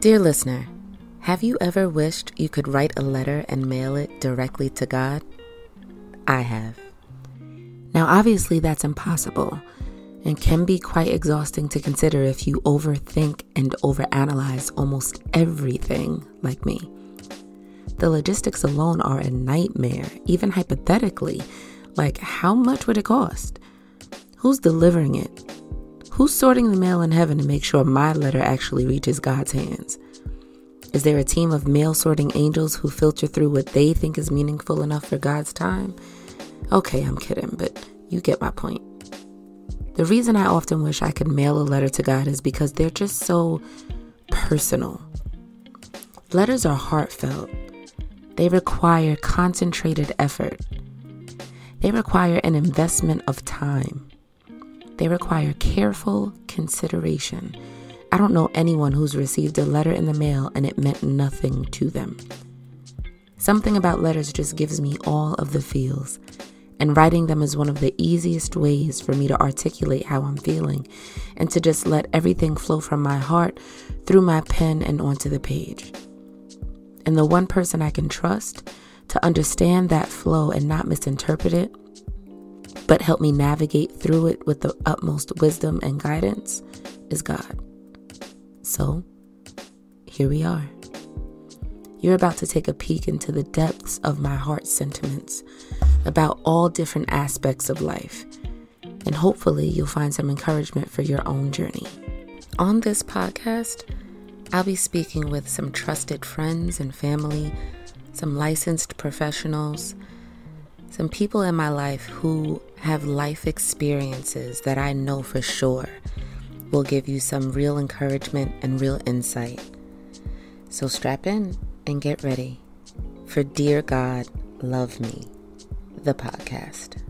Dear listener, have you ever wished you could write a letter and mail it directly to God? I have. Now, obviously, that's impossible and can be quite exhausting to consider if you overthink and overanalyze almost everything like me. The logistics alone are a nightmare, even hypothetically. Like, how much would it cost? Who's delivering it? Who's sorting the mail in heaven to make sure my letter actually reaches God's hands? Is there a team of mail sorting angels who filter through what they think is meaningful enough for God's time? Okay, I'm kidding, but you get my point. The reason I often wish I could mail a letter to God is because they're just so personal. Letters are heartfelt. They require concentrated effort. They require an investment of time. They require careful consideration. I don't know anyone who's received a letter in the mail and it meant nothing to them. Something about letters just gives me all of the feels, and writing them is one of the easiest ways for me to articulate how I'm feeling and to just let everything flow from my heart through my pen and onto the page. And the one person I can trust to understand that flow and not misinterpret it, but help me navigate through it with the utmost wisdom and guidance, is God. So, here we are. You're about to take a peek into the depths of my heart's sentiments about all different aspects of life, and hopefully you'll find some encouragement for your own journey. On this podcast, I'll be speaking with some trusted friends and family, some licensed professionals, some people in my life who have life experiences that I know for sure will give you some real encouragement and real insight. So strap in and get ready for Dear God, Love Me, the podcast.